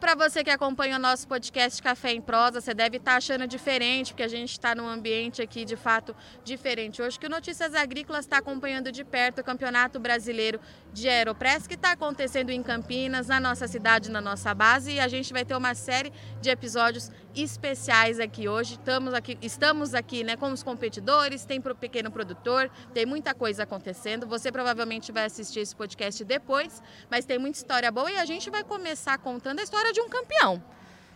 Olá para você que acompanha o nosso podcast Café em Prosa, você deve estar achando diferente, porque a gente está num ambiente aqui de fato diferente hoje, que o Notícias Agrícolas está acompanhando de perto o Campeonato Brasileiro de Aeropress, que está acontecendo em Campinas, na nossa cidade, na nossa base, e a gente vai ter uma série de episódios especiais aqui hoje. Estamos aqui né, com os competidores, tem para o pequeno produtor, tem muita coisa acontecendo, você provavelmente vai assistir esse podcast depois, mas tem muita história boa e a gente vai começar contando a história de um campeão,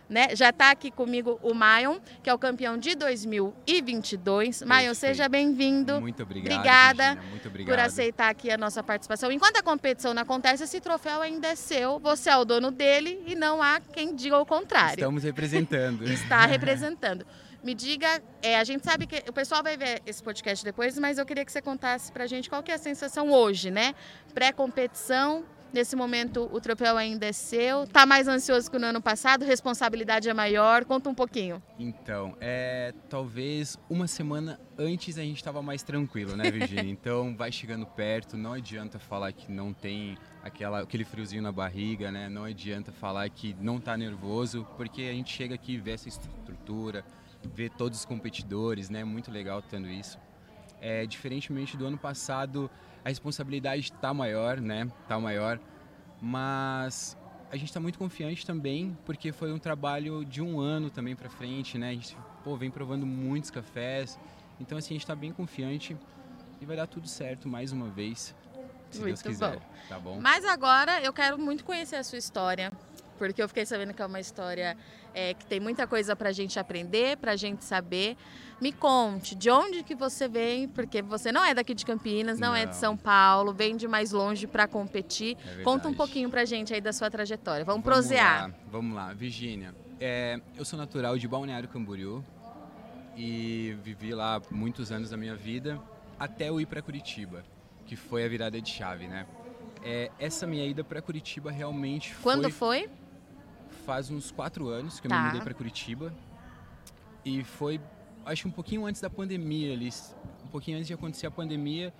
né? Já está aqui comigo o Mayonn, que é o campeão de 2022. Mayonn, seja bem-vindo. Muito obrigado. Obrigada, Cristina, muito obrigado por aceitar aqui a nossa participação. Enquanto a competição não acontece, esse troféu ainda é seu, você é o dono dele e não há quem diga o contrário. Estamos representando. Está representando. Me diga, a gente sabe que o pessoal vai ver esse podcast depois, mas eu queria que você contasse pra gente qual que é a sensação hoje, né? Pré-competição, nesse momento o troféu ainda é seu, tá mais ansioso que no ano passado, responsabilidade é maior, conta um pouquinho. Então, talvez uma semana antes a gente estava mais tranquilo, né, Virgínia? Então vai chegando perto, não adianta falar que não tem aquele friozinho na barriga, né? Não adianta falar que não tá nervoso, porque a gente chega aqui e vê essa estrutura, ver todos os competidores, né? Muito legal tendo isso. Diferentemente do ano passado, a responsabilidade está maior, né? Tá maior, mas a gente está muito confiante também, porque foi um trabalho de um ano também para frente, né? A gente vem provando muitos cafés, então assim, a gente está bem confiante e vai dar tudo certo mais uma vez, se Deus quiser. Bom. Tá bom? Mas agora eu quero muito conhecer a sua história, porque eu fiquei sabendo que é uma história que tem muita coisa pra gente aprender, pra gente saber. Me conte, de onde que você vem? Porque você não é daqui de Campinas, não é de São Paulo, vem de mais longe pra competir. Conta um pouquinho pra gente aí da sua trajetória. Vamos prosear. Vamos lá. Virgínia, eu sou natural de Balneário Camboriú e vivi lá muitos anos da minha vida, até eu ir pra Curitiba, que foi a virada de chave, né? Essa minha ida pra Curitiba realmente foi... Quando foi? Faz uns 4 anos que eu me mudei para Curitiba e foi, acho, um pouquinho antes da pandemia, um pouquinho antes de acontecer a pandemia.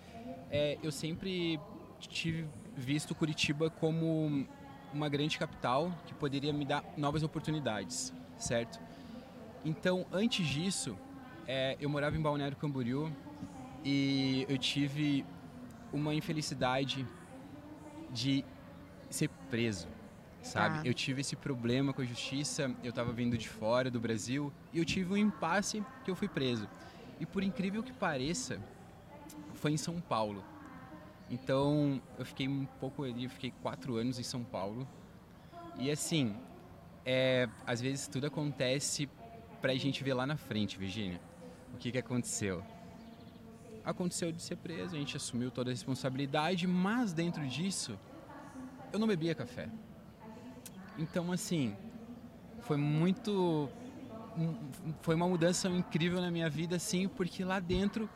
Eu sempre tive visto Curitiba como uma grande capital que poderia me dar novas oportunidades, certo? Então, antes disso, eu morava em Balneário Camboriú e eu tive uma infelicidade de ser preso. Sabe? Eu tive esse problema com a justiça, eu estava vindo de fora do Brasil e eu tive um impasse que eu fui preso. E por incrível que pareça, foi em São Paulo. Então, eu fiquei fiquei 4 anos em São Paulo. E assim, às vezes tudo acontece pra gente ver lá na frente, Virgínia. O que aconteceu? Aconteceu de ser preso, a gente assumiu toda a responsabilidade, mas dentro disso, eu não bebia café. Então, assim, foi uma mudança incrível na minha vida, assim, porque lá dentro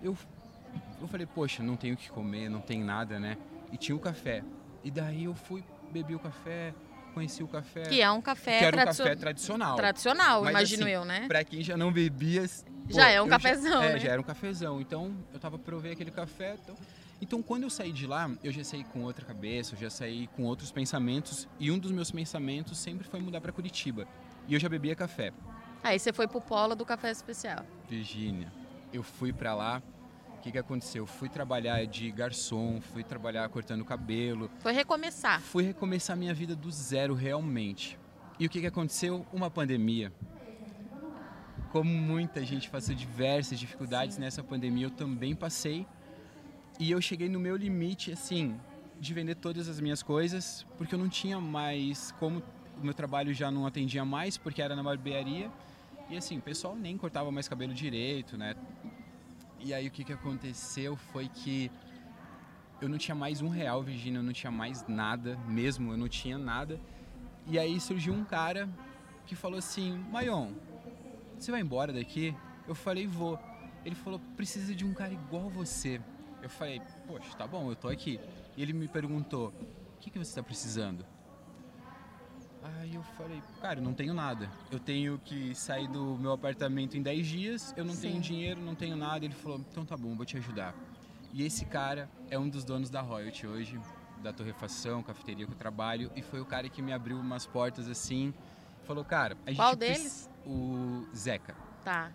eu falei, poxa, não tenho o que comer, não tem nada, né? E tinha o café. E daí eu fui, bebi o café, conheci o café. Que é um café, que era um café tradicional. Tradicional, mas, imagino assim, eu, né? Pra quem já não bebia... já é um cafezão, né? Já era um cafezão. Então, eu provei aquele café... Então, quando eu saí de lá, eu já saí com outra cabeça, eu já saí com outros pensamentos, e um dos meus pensamentos sempre foi mudar para Curitiba. E eu já bebia café. Aí você foi pro polo do café especial. Virgínia, eu fui para lá, o que aconteceu? Eu fui trabalhar de garçom, fui trabalhar cortando cabelo. Foi recomeçar. Fui recomeçar minha vida do zero, realmente. E o que aconteceu? Uma pandemia. Como muita gente passou diversas dificuldades nessa pandemia, eu também passei. E eu cheguei no meu limite, assim, de vender todas as minhas coisas, porque eu não tinha mais, como o meu trabalho já não atendia mais, porque era na barbearia, e assim, o pessoal nem cortava mais cabelo direito, né? E aí o que aconteceu foi que eu não tinha mais R$1, Virgínia, eu não tinha mais nada mesmo, eu não tinha nada. E aí surgiu um cara que falou assim, Mayonn, você vai embora daqui? Eu falei, vou. Ele falou, precisa de um cara igual você. Eu falei, poxa, tá bom, eu tô aqui. E ele me perguntou, o que você tá precisando? Aí eu falei, cara, eu não tenho nada. Eu tenho que sair do meu apartamento em 10 dias, eu não tenho dinheiro, não tenho nada. Ele falou, então tá bom, vou te ajudar. E esse cara é um dos donos da Royalty hoje. da torrefação, cafeteria que eu trabalho, e foi o cara que me abriu umas portas assim, falou, cara... A gente Qual deles? O Zeca. Tá.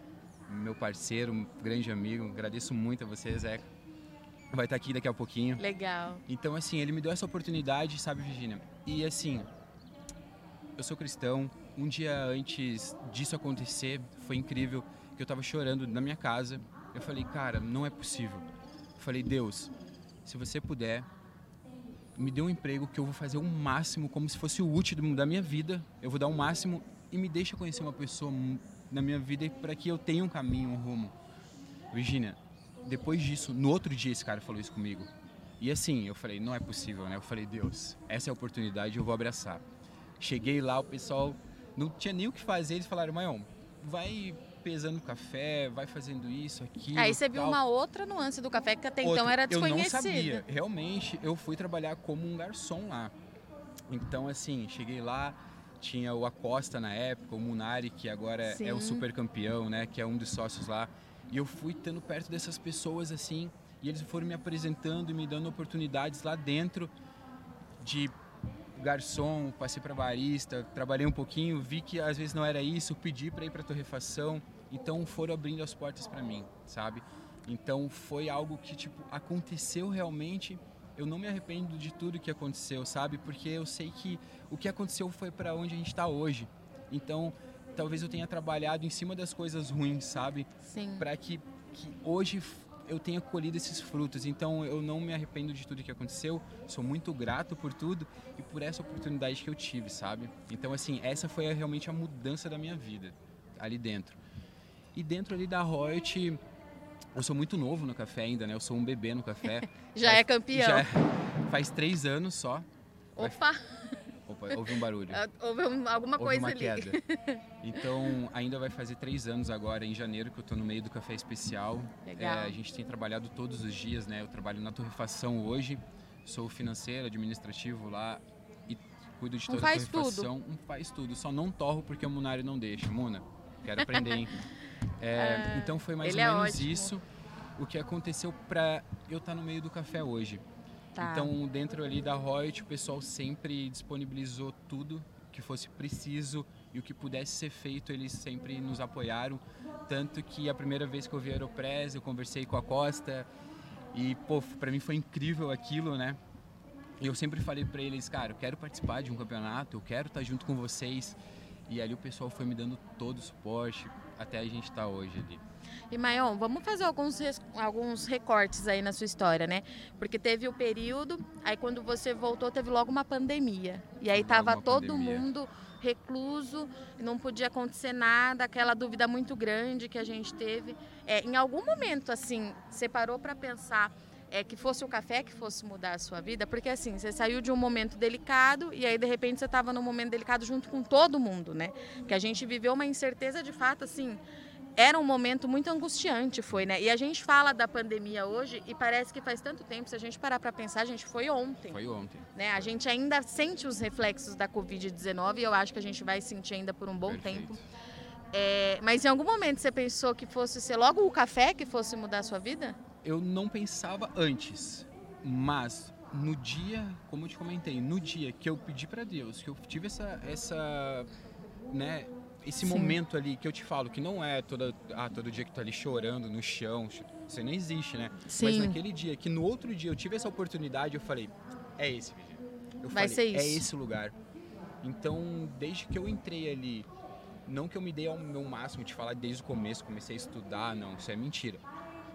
Meu parceiro, um grande amigo, agradeço muito a você, Zeca. Vai estar aqui daqui a pouquinho. Legal. Então, assim, ele me deu essa oportunidade, sabe, Virginia? E, assim, eu sou cristão. Um dia antes disso acontecer, foi incrível, que eu tava chorando na minha casa. Eu falei, cara, não é possível. Eu falei, Deus, se você puder, me dê um emprego que eu vou fazer o máximo, como se fosse o último da minha vida. Eu vou dar o máximo e me deixa conhecer uma pessoa na minha vida para que eu tenha um caminho, um rumo. Virginia, depois disso, no outro dia esse cara falou isso comigo. E assim, eu falei, não é possível, né? Eu falei, Deus, essa é a oportunidade, eu vou abraçar. Cheguei lá, o pessoal não tinha nem o que fazer, eles falaram, Mayonn, vai pesando café, vai fazendo isso, aquilo. Aí você viu uma outra nuance do café que até então era desconhecida. Eu não sabia, realmente, eu fui trabalhar como um garçom lá. Então, assim, cheguei lá, tinha o Acosta na época, o Munari, que agora Sim. é o super campeão, né, que é um dos sócios lá. E eu fui estando perto dessas pessoas, assim, e eles foram me apresentando e me dando oportunidades lá dentro de garçom, passei para barista, trabalhei um pouquinho, vi que às vezes não era isso, pedi para ir para torrefação, então foram abrindo as portas para mim, sabe? Então foi algo que, tipo, aconteceu realmente, eu não me arrependo de tudo que aconteceu, sabe? Porque eu sei que o que aconteceu foi para onde a gente está hoje, então... Talvez eu tenha trabalhado em cima das coisas ruins, sabe? Sim. Para que hoje eu tenha colhido esses frutos. Então, eu não me arrependo de tudo que aconteceu. Sou muito grato por tudo e por essa oportunidade que eu tive, sabe? Então, assim, essa foi realmente a mudança da minha vida ali dentro. E dentro ali da Royalty, eu sou muito novo no café ainda, né? Eu sou um bebê no café. Já é campeão. Já faz 3 anos só. Opa! Opa, houve um barulho. Houve alguma coisa ali. Queda. Então, ainda vai fazer 3 anos agora, em janeiro, que eu estou no meio do café especial. Legal. A gente tem trabalhado todos os dias, né? Eu trabalho na torrefação hoje, sou financeiro, administrativo lá e cuido de toda a torrefação. Faz tudo. Só não torro porque o Munari não deixa. Muna, quero aprender, hein? Então, foi mais ou menos isso o que aconteceu para eu estar no meio do café hoje. Tá. Então, dentro ali da Royalty, o pessoal sempre disponibilizou tudo que fosse preciso e o que pudesse ser feito, eles sempre nos apoiaram. Tanto que a primeira vez que eu vi a Aeropress, eu conversei com a Costa e, pô, pra mim foi incrível aquilo, né? E eu sempre falei pra eles, cara, eu quero participar de um campeonato, eu quero estar junto com vocês. E ali o pessoal foi me dando todo o suporte até a gente estar hoje ali. E Mayonn, vamos fazer alguns recortes aí na sua história, né? Porque teve o período, aí quando você voltou teve logo uma pandemia. E aí tava todo mundo recluso, não podia acontecer nada, aquela dúvida muito grande que a gente teve. Em algum momento, assim, você parou para pensar que fosse o café que fosse mudar a sua vida? Porque assim, você saiu de um momento delicado e aí de repente você tava num momento delicado junto com todo mundo, né? Que a gente viveu uma incerteza de fato, assim... Era um momento muito angustiante, foi, né? E a gente fala da pandemia hoje e parece que faz tanto tempo. Se a gente parar para pensar, a gente foi ontem. Foi ontem. Né? A gente ainda sente os reflexos da Covid-19 e eu acho que a gente vai sentir ainda por um bom tempo. Mas em algum momento você pensou que fosse ser logo o café que fosse mudar a sua vida? Eu não pensava antes, mas no dia, como eu te comentei, no dia que eu pedi para Deus, que eu tive essa né? Esse Sim. momento ali que eu te falo, que não é todo dia que tu tá ali chorando no chão, isso não existe, né? Sim. Mas naquele dia, que no outro dia eu tive essa oportunidade, eu falei, é esse, Virginia. É esse lugar. Então, desde que eu entrei ali, não que eu me dei ao meu máximo de falar desde o começo, comecei a estudar, não, isso é mentira.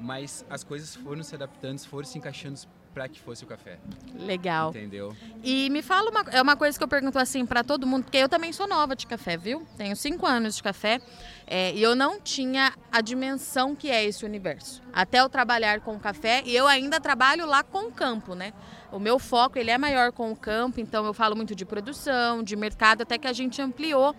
Mas as coisas foram se adaptando, foram se encaixando para que fosse o café. Legal. Entendeu? E me fala, uma coisa que eu pergunto assim para todo mundo, porque eu também sou nova de café, viu? Tenho 5 anos de café e eu não tinha a dimensão que é esse universo. Até eu trabalhar com café, e eu ainda trabalho lá com o campo, né? O meu foco, ele é maior com o campo, então eu falo muito de produção, de mercado, até que a gente ampliou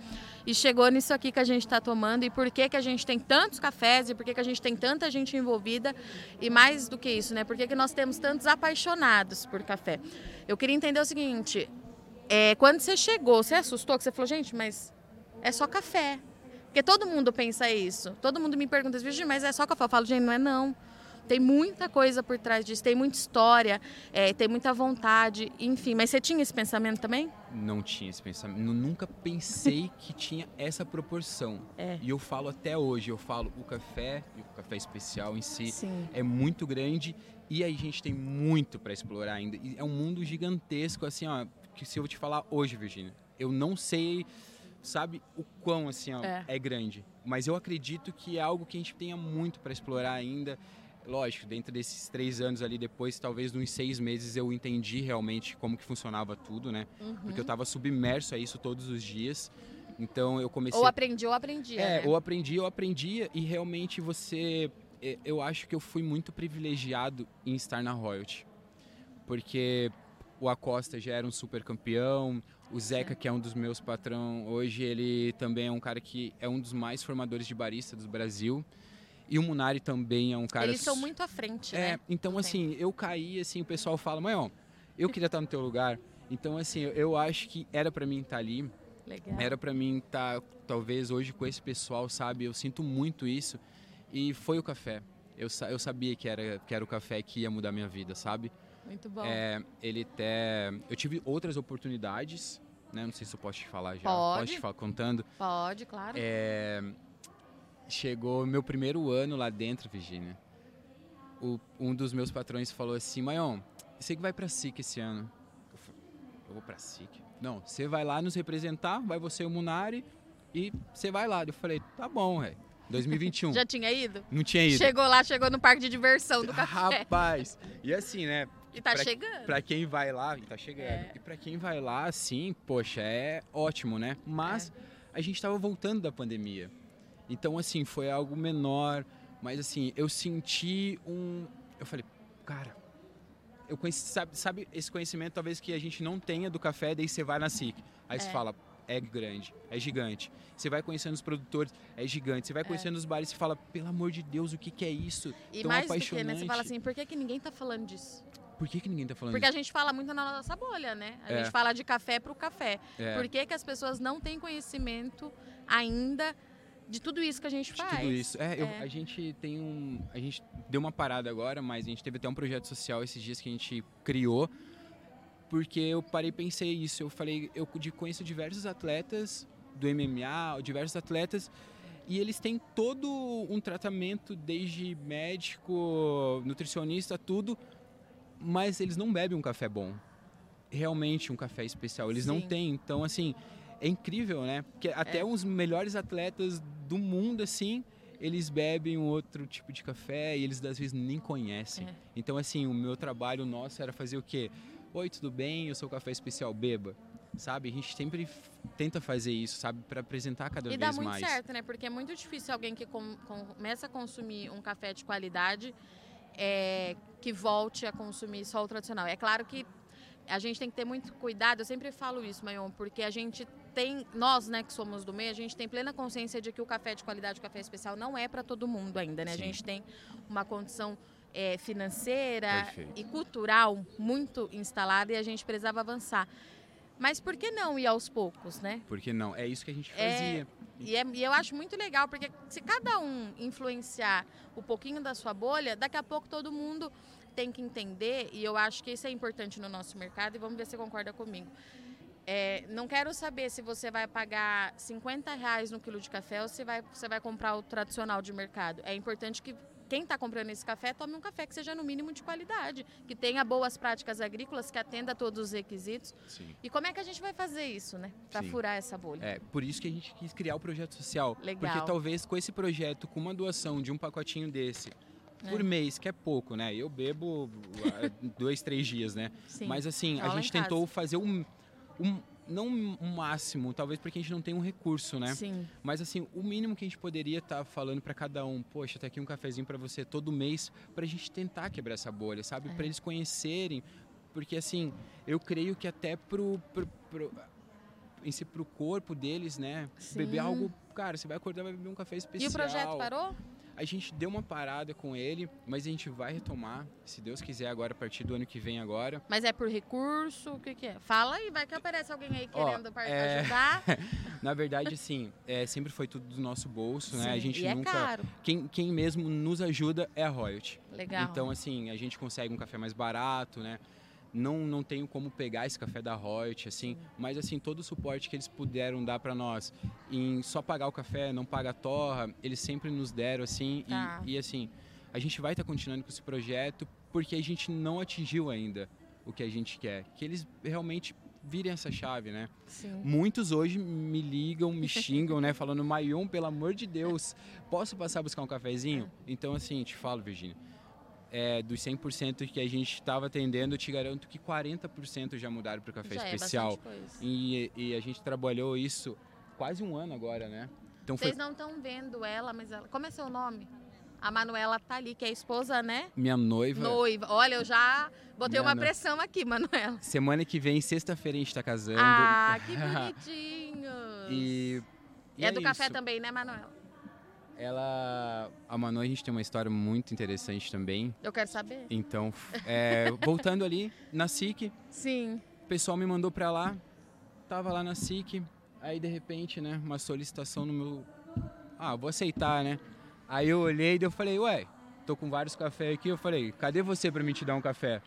e chegou nisso aqui que a gente está tomando e por que a gente tem tantos cafés e por que a gente tem tanta gente envolvida e mais do que isso, né? Por que nós temos tantos apaixonados por café? Eu queria entender o seguinte, quando você chegou, você assustou? Que você falou, gente, mas é só café. Porque todo mundo pensa isso, todo mundo me pergunta, mas é só café? Eu falo, gente, não é não. Tem muita coisa por trás disso, tem muita história, tem muita vontade, enfim. Mas você tinha esse pensamento também? Não tinha esse pensamento. Nunca pensei que tinha essa proporção. É. E eu falo até hoje, o café, e o café especial em si, sim, é muito grande. E aí a gente tem muito para explorar ainda. E é um mundo gigantesco, assim, ó, que se eu te falar hoje, Virgínia, eu não sei, sabe, o quão, assim, ó, é grande. Mas eu acredito que é algo que a gente tenha muito para explorar ainda. Lógico, dentro desses 3 anos ali depois, talvez nos 6 meses eu entendi realmente como que funcionava tudo, né? Uhum. Porque eu estava submerso a isso todos os dias. Então eu comecei... Ou aprendia, né? Ou aprendia. E realmente eu acho que eu fui muito privilegiado em estar na Royalty. Porque o Acosta já era um super campeão. O Zeca, que é um dos meus patrão hoje, ele também é um cara que é um dos mais formadores de barista do Brasil. E o Munari também é um cara... Eles são muito à frente, né? Então, assim, eu caí, assim, o pessoal fala, Mayonn, eu queria estar no teu lugar. Então, assim, eu acho que era pra mim estar ali. Legal. Era pra mim estar, talvez, hoje com esse pessoal, sabe? Eu sinto muito isso. E foi o café. Eu sabia que era o café que ia mudar a minha vida, sabe? Muito bom. Eu tive outras oportunidades, né? Não sei se eu posso te falar já. Pode te falar contando? Pode, claro. Chegou meu primeiro ano lá dentro, Virgínia. Um dos meus patrões falou assim, Mayonn, você que vai pra SIC esse ano. Eu falei, eu vou pra SIC? Não, você vai lá nos representar, vai você e o Munari, e você vai lá. Eu falei, tá bom, velho. 2021. Já tinha ido? Não tinha ido. Chegou no parque de diversão do café. Rapaz, e assim, né? E tá chegando. Pra quem vai lá, tá chegando. E pra quem vai lá, assim, poxa, é ótimo, né? Mas a gente tava voltando da pandemia. Então, assim, foi algo menor, mas, assim, eu senti Eu falei, cara, eu conheci, sabe esse conhecimento talvez que a gente não tenha do café, daí você vai na SIC. Aí você fala, é grande, é gigante. Você vai conhecendo os produtores, é gigante. Você vai conhecendo os bares e fala, pelo amor de Deus, o que é isso? E tão mais apaixonante. Do que, né? Você fala assim, por que ninguém tá falando disso? Porque a gente fala muito na nossa bolha, né? A gente fala de café pro café. Por que as pessoas não têm conhecimento ainda... De tudo isso que a gente faz. De tudo isso. A gente tem A gente deu uma parada agora, mas a gente teve até um projeto social esses dias que a gente criou, porque eu parei e pensei isso. Eu falei, eu conheço diversos atletas do MMA, diversos atletas, e eles têm todo um tratamento, desde médico, nutricionista, tudo, mas eles não bebem um café bom. Realmente um café especial. Eles não têm. Então, assim... É incrível, né? Porque até os melhores atletas do mundo, assim, eles bebem um outro tipo de café e eles, às vezes, nem conhecem. Então, assim, o meu trabalho, nosso, era fazer o quê? Oi, tudo bem? Eu sou café especial, beba. Sabe? A gente sempre tenta fazer isso, sabe? Para apresentar cada vez mais. E dá muito certo, né? Porque é muito difícil alguém que começa a consumir um café de qualidade que volte a consumir só o tradicional. É claro que a gente tem que ter muito cuidado, eu sempre falo isso, Mayonn, porque a gente... Nós, né, que somos do meio, a gente tem plena consciência de que o café de qualidade, o café especial, não é para todo mundo ainda, né? Sim. A gente tem uma condição financeira e cultural muito instalada e a gente precisava avançar. Mas por que não ir aos poucos, né? Por que não? É isso que a gente fazia. E eu acho muito legal, porque se cada um influenciar um pouquinho da sua bolha, daqui a pouco todo mundo tem que entender, e eu acho que isso é importante no nosso mercado, e vamos ver se você concorda comigo. Não quero saber se você vai pagar R$50 no quilo de café ou se você vai comprar o tradicional de mercado. É importante que quem está comprando esse café tome um café que seja no mínimo de qualidade, que tenha boas práticas agrícolas, que atenda a todos os requisitos. Sim. E como é que a gente vai fazer isso, né? Para furar essa bolha. Por isso que a gente quis criar o projeto social. Legal. Porque talvez com esse projeto, com uma doação de um pacotinho desse... Por mês, que é pouco, né? Eu bebo 2, 3 dias, né? Sim. Mas assim, a gente tentou fazer não um máximo, talvez porque a gente não tem um recurso, né? Sim. Mas assim, o mínimo que a gente poderia estar falando para cada um, poxa, tá aqui um cafezinho para você todo mês, pra gente tentar quebrar essa bolha, sabe? Pra eles conhecerem, porque assim, eu creio que até pro corpo deles, né? Sim. Beber algo, cara, você vai acordar, vai beber um café especial. E o projeto parou? A A gente deu uma parada com ele, mas a gente vai retomar, se Deus quiser, agora, a partir do ano que vem agora. Mas é por recurso? O que que é? Fala aí, vai que aparece alguém aí querendo ajudar. Na verdade, assim, sempre foi tudo do nosso bolso, né? Sim, a gente nunca... é caro. Quem mesmo nos ajuda é a Royalty. Legal. Então, assim, a gente consegue um café mais barato, né? Não tenho como pegar esse café da Royalty, assim, mas assim, todo o suporte que eles puderam dar para nós em só pagar o café, não pagar a torra, eles sempre nos deram, assim, tá. E assim, a gente vai estar continuando com esse projeto porque a gente não atingiu ainda o que a gente quer, que eles realmente virem essa chave, né? Sim. Muitos hoje me ligam, me xingam, né? Falando, Mayonn, pelo amor de Deus, posso passar a buscar um cafezinho? Então, assim, te falo, Virgínia, dos 100% que a gente estava atendendo, eu te garanto que 40% já mudaram para o café especial. E a gente trabalhou isso quase um ano agora, né? Então vocês não estão vendo ela, mas ela... Como é seu nome? A Manuela tá ali, que é a esposa, né? Minha noiva. Olha, eu já botei uma pressão aqui, Manuela. Semana que vem, sexta-feira, a gente tá casando. Ah, que bonitinhos! E é do café também, né, Manuela? A Manu, a gente tem uma história muito interessante também. Eu quero saber. Então, voltando ali, na SIC. Sim. O pessoal me mandou pra lá, tava lá na SIC, aí de repente, né, uma solicitação no meu... Ah, vou aceitar, né? Aí eu olhei e eu falei, ué, tô com vários cafés aqui, eu falei, cadê você pra me te dar um café?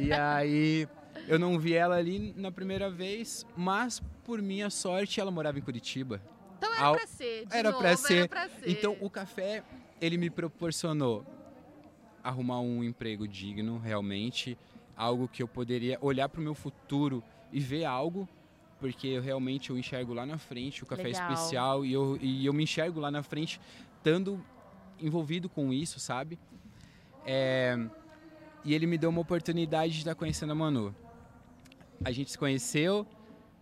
E aí... Eu não vi ela ali na primeira vez, mas por minha sorte ela morava em Curitiba. Então era pra ser, era pra ser. Então o café, ele me proporcionou arrumar um emprego digno, realmente. Algo que eu poderia olhar pro meu futuro e ver algo, porque eu enxergo lá na frente o café Legal. Especial e eu me enxergo lá na frente estando envolvido com isso, sabe? E ele me deu uma oportunidade de estar conhecendo a Manu. A gente se conheceu,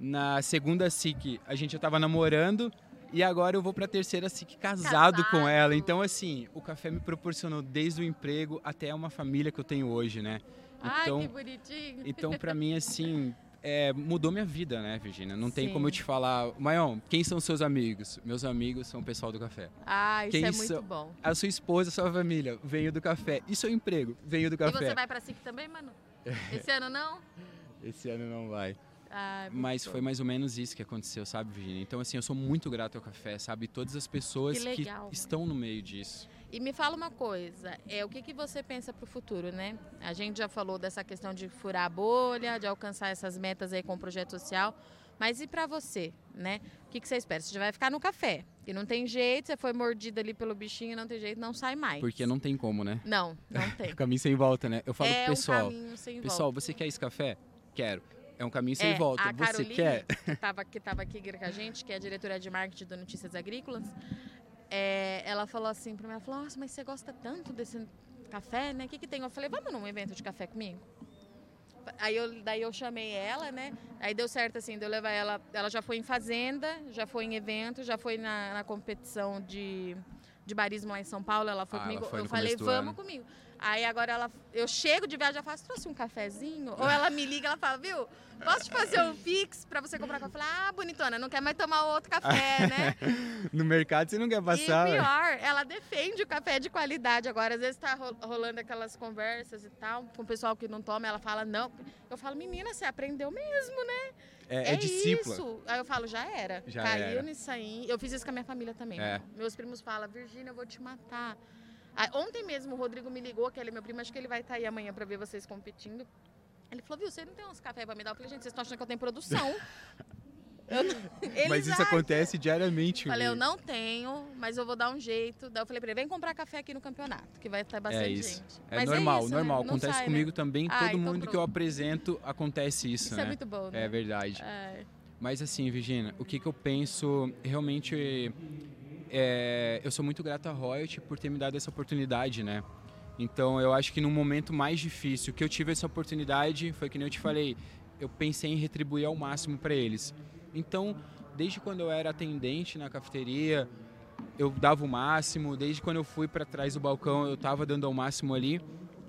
na segunda SIC a gente já estava namorando e agora eu vou para a terceira SIC casado com ela. Então, assim, o café me proporcionou desde o emprego até uma família que eu tenho hoje, né? Então, ai, que bonitinho! Então, para mim, assim, mudou minha vida, né, Virgínia? Não tem Sim. como eu te falar, Mayonn, quem são seus amigos? Meus amigos são o pessoal do café. Ah, isso é muito bom. A sua esposa, a sua família, veio do café. E seu emprego, veio do café. E você vai para a SIC também, Manu? Esse ano não? Esse ano não vai. Ah, mas foi mais ou menos isso que aconteceu, sabe, Virgínia? Então, assim, eu sou muito grato ao café, sabe? Todas as pessoas que estão no meio disso. E me fala uma coisa, o que você pensa pro futuro, né? A gente já falou dessa questão de furar a bolha, de alcançar essas metas aí com o projeto social, mas e pra você, né? O que você espera? Você já vai ficar no café, e não tem jeito, você foi mordida ali pelo bichinho, não tem jeito, não sai mais. Porque não tem como, né? Não tem. Caminho sem volta, né? Eu falo pro pessoal, caminho sem volta. Pessoal, você quer esse café? Quero. É um caminho sem volta. A Caroline, você quer? que estava aqui com a gente, que é a diretora de marketing do Notícias Agrícolas, ela falou assim para mim, ela falou, nossa, mas você gosta tanto desse café, né? O que tem? Eu falei, vamos num evento de café comigo? Daí eu chamei ela, né? Aí deu certo, assim, deu levar ela. Ela já foi em fazenda, já foi em evento, já foi na competição de barismo lá em São Paulo, ela foi comigo. Ela foi, eu falei, vamos comigo. Aí agora eu chego de viagem, ela fala, trouxe um cafezinho? Ou ela me liga, ela fala, viu, posso te fazer um Pix pra você comprar café? Eu falo, bonitona, não quer mais tomar outro café, né? No mercado você não quer passar. E pior, ela defende o café de qualidade agora. Às vezes tá rolando aquelas conversas e tal, com o pessoal que não toma, ela fala, não. Eu falo, menina, você aprendeu mesmo, né? É discípula. Isso. Aí eu falo, já era. Caiu nisso aí. Eu fiz isso com a minha família também. Né? Meus primos falam, Virgínia, eu vou te matar. Ontem mesmo o Rodrigo me ligou, que ele é meu primo, acho que ele vai estar aí amanhã para ver vocês competindo. Ele falou, viu, você não tem uns cafés para me dar? Eu falei, gente, vocês estão achando que eu tenho produção. Mas isso acontece diariamente. Falei, eu não tenho, mas eu vou dar um jeito. Daí eu falei pra ele, vem comprar café aqui no campeonato, que vai estar bastante gente. É mas normal, normal. Né? Acontece comigo também, todo mundo que eu apresento acontece isso, né? Isso é muito bom, né? É verdade. Mas assim, Virgínia, o que eu penso realmente... eu sou muito grato à Royalty por ter me dado essa oportunidade, né? Então, eu acho que num momento mais difícil que eu tive essa oportunidade, foi que nem eu te falei, eu pensei em retribuir ao máximo para eles. Então, desde quando eu era atendente na cafeteria, eu dava o máximo, desde quando eu fui para trás do balcão, eu estava dando ao máximo ali.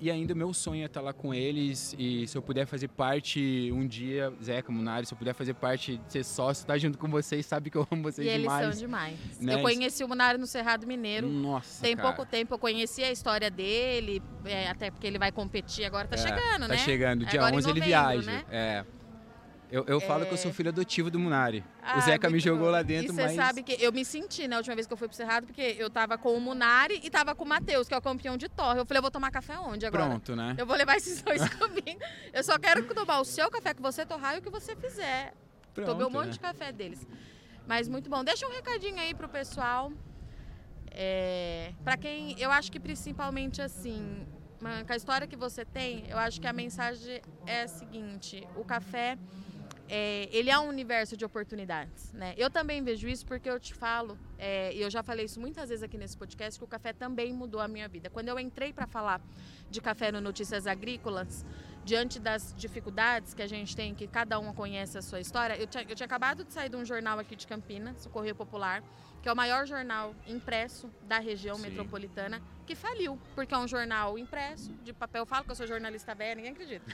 E ainda o meu sonho é estar lá com eles, e se eu puder fazer parte um dia, Zeca, Munari, se eu puder fazer parte de ser sócio, estar junto com vocês, sabe que eu amo vocês demais. E eles são demais. Né? Eu conheci o Munari no Cerrado Mineiro. Nossa, tem pouco tempo, eu conheci a história dele, até porque ele vai competir agora, tá chegando, né? Tá chegando, dia agora 11 novembro, ele viaja. Né? É. Eu falo que eu sou filho adotivo do Munari. O Zeca me jogou lá dentro, mas... E você sabe que eu me senti na última vez que eu fui pro Cerrado, porque eu tava com o Munari e tava com o Matheus, que é o campeão de torre. Eu falei, eu vou tomar café onde agora? Pronto, né? Eu vou levar esses dois comigo. Eu só quero tomar o seu café que você torrar e o que você fizer. Pronto, tomei um monte de café deles. Mas muito bom. Deixa um recadinho aí pro pessoal. Pra quem... Eu acho que principalmente assim... Com a história que você tem, eu acho que a mensagem é a seguinte. O café... ele é um universo de oportunidades, né? Eu também vejo isso porque eu te falo, e eu já falei isso muitas vezes aqui nesse podcast, que o café também mudou a minha vida. Quando eu entrei para falar de café no Notícias Agrícolas, diante das dificuldades que a gente tem, que cada um conhece a sua história, eu tinha acabado de sair de um jornal aqui de Campinas, o Correio Popular, que é o maior jornal impresso da região metropolitana, que faliu, porque é um jornal impresso, de papel. Eu falo que eu sou jornalista velha, ninguém acredita.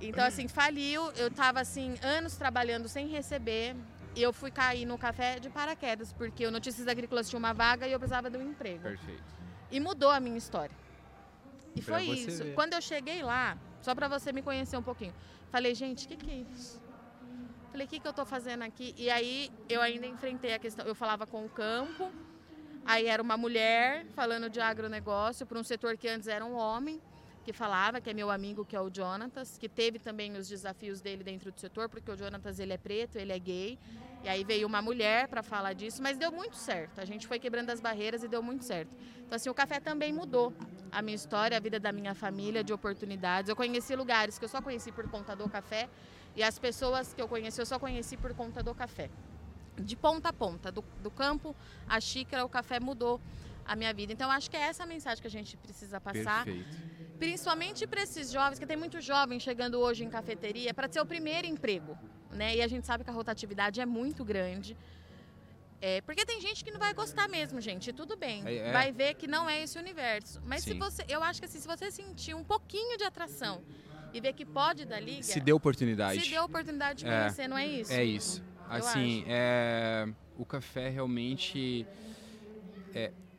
Então, assim, faliu, eu tava, assim, anos trabalhando sem receber, e eu fui cair no café de paraquedas, porque o Notícias Agrícolas tinha uma vaga e eu precisava de um emprego. Perfeito. E mudou a minha história. E foi isso. Ver. Quando eu cheguei lá, só pra você me conhecer um pouquinho, falei, gente, o que é isso? Falei, o que eu tô fazendo aqui? E aí, eu ainda enfrentei a questão, eu falava com o campo, aí era uma mulher falando de agronegócio, pra um setor que antes era um homem, que falava, que é meu amigo, que é o Jonatas, que teve também os desafios dele dentro do setor, porque o Jonatas, ele é preto, ele é gay, e aí veio uma mulher para falar disso, mas deu muito certo, a gente foi quebrando as barreiras e deu muito certo. Então, assim, o café também mudou a minha história, a vida da minha família, de oportunidades. Eu conheci lugares que eu só conheci por conta do café, e as pessoas que eu conheci, eu só conheci por conta do café. De ponta a ponta, do campo à xícara, o café mudou a minha vida. Então, acho que é essa a mensagem que a gente precisa passar. Perfeito. Principalmente para esses jovens, que tem muito jovem chegando hoje em cafeteria, para ser o primeiro emprego, né? E a gente sabe que a rotatividade é muito grande. Porque tem gente que não vai gostar mesmo, gente, tudo bem. Vai ver que não é esse universo. Mas se você, eu acho que assim, se você sentir um pouquinho de atração e ver que pode dar liga... Se dê oportunidade. Se dê oportunidade de conhecer, não é isso? É isso. Assim, o café realmente...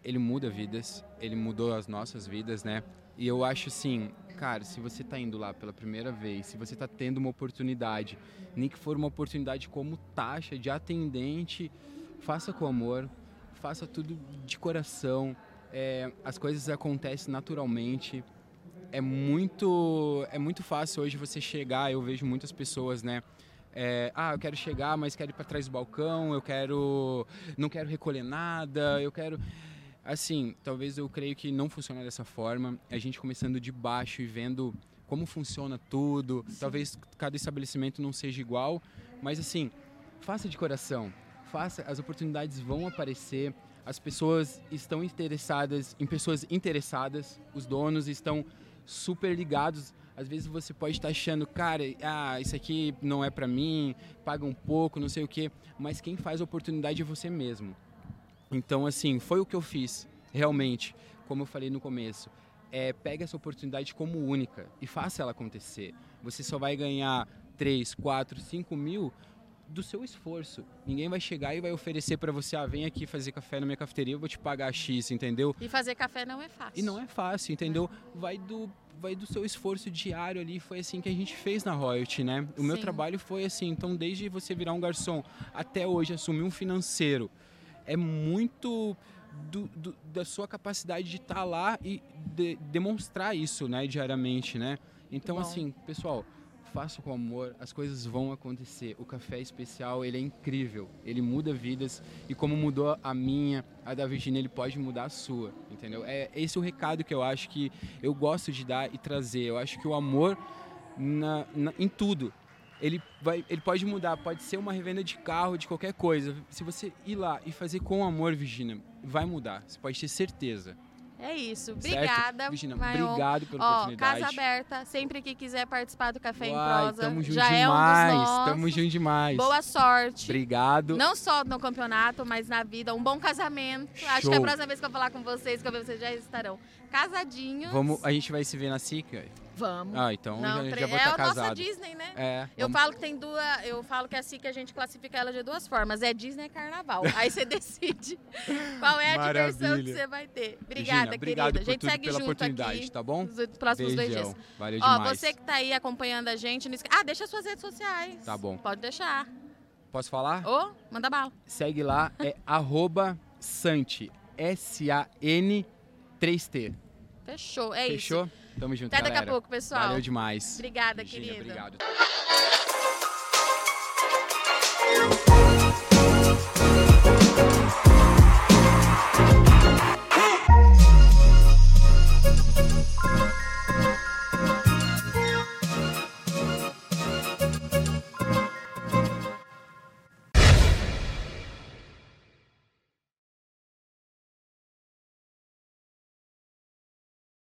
ele muda vidas, ele mudou as nossas vidas, né? E eu acho assim, cara, se você tá indo lá pela primeira vez, se você tá tendo uma oportunidade, nem que for uma oportunidade como taxa de atendente, faça com amor, faça tudo de coração, as coisas acontecem naturalmente. É muito fácil hoje você chegar, eu vejo muitas pessoas, né? Eu quero chegar, mas quero ir para trás do balcão, não quero recolher nada, eu quero... Assim, talvez eu creio que não funciona dessa forma. A gente começando de baixo e vendo como funciona tudo. Sim. Talvez cada estabelecimento não seja igual. Mas assim, faça de coração. Faça, as oportunidades vão aparecer. As pessoas estão interessadas em pessoas interessadas. Os donos estão super ligados. Às vezes você pode estar achando, cara, isso aqui não é pra mim. Paga um pouco, não sei o quê. Mas quem faz a oportunidade é você mesmo. Então, assim, foi o que eu fiz, realmente, como eu falei no começo. Pega essa oportunidade como única e faça ela acontecer. Você só vai ganhar 3, 4, 5 mil do seu esforço. Ninguém vai chegar e vai oferecer para você, vem aqui fazer café na minha cafeteria, eu vou te pagar X, entendeu? E fazer café não é fácil. E não é fácil, entendeu? Vai do seu esforço diário ali, foi assim que a gente fez na Royalty, né? O meu trabalho foi assim, então desde você virar um garçom até hoje assumir um financeiro, é muito da sua capacidade de estar lá e demonstrar isso, né, diariamente, né? Então, assim, pessoal, faça com amor, as coisas vão acontecer. O café especial, ele é incrível, ele muda vidas. E como mudou a minha, a da Virginia, ele pode mudar a sua, entendeu? Esse é o recado que eu acho que eu gosto de dar e trazer. Eu acho que o amor em tudo. Ele pode mudar, pode ser uma revenda de carro, de qualquer coisa. Se você ir lá e fazer com amor, Virginia, vai mudar. Você pode ter certeza. É isso. Obrigada, Cristina, obrigado pela oportunidade. Casa aberta, sempre que quiser participar do Café em Prosa. Tamo junto demais, tamo junto demais. Boa sorte. Obrigado. Não só no campeonato, mas na vida. Um bom casamento. Show. Acho que a próxima vez que eu falar com vocês, que eu ver, vocês já estarão casadinhos. Vamos, a gente vai se ver na SIC? Vamos. Ah, então não, já vou estar casado. É a nossa Disney, né? É, eu falo que tem duas... Eu falo que é assim que a gente classifica ela de duas formas. É Disney e Carnaval. Aí você decide qual é a diversão que você vai ter. Obrigada, Regina, querida. A gente segue pela junto aqui, tá bom? Nos próximos dois dias. Valeu demais. Você que tá aí acompanhando a gente... deixa suas redes sociais. Tá bom. Pode deixar. Posso falar? Manda bala. Segue lá. É @santi. S-A-N 3T. Fechou. É isso. Fechou? Tamo junto, galera. Até daqui a pouco, pessoal. Valeu demais. Obrigada, querida. Obrigado.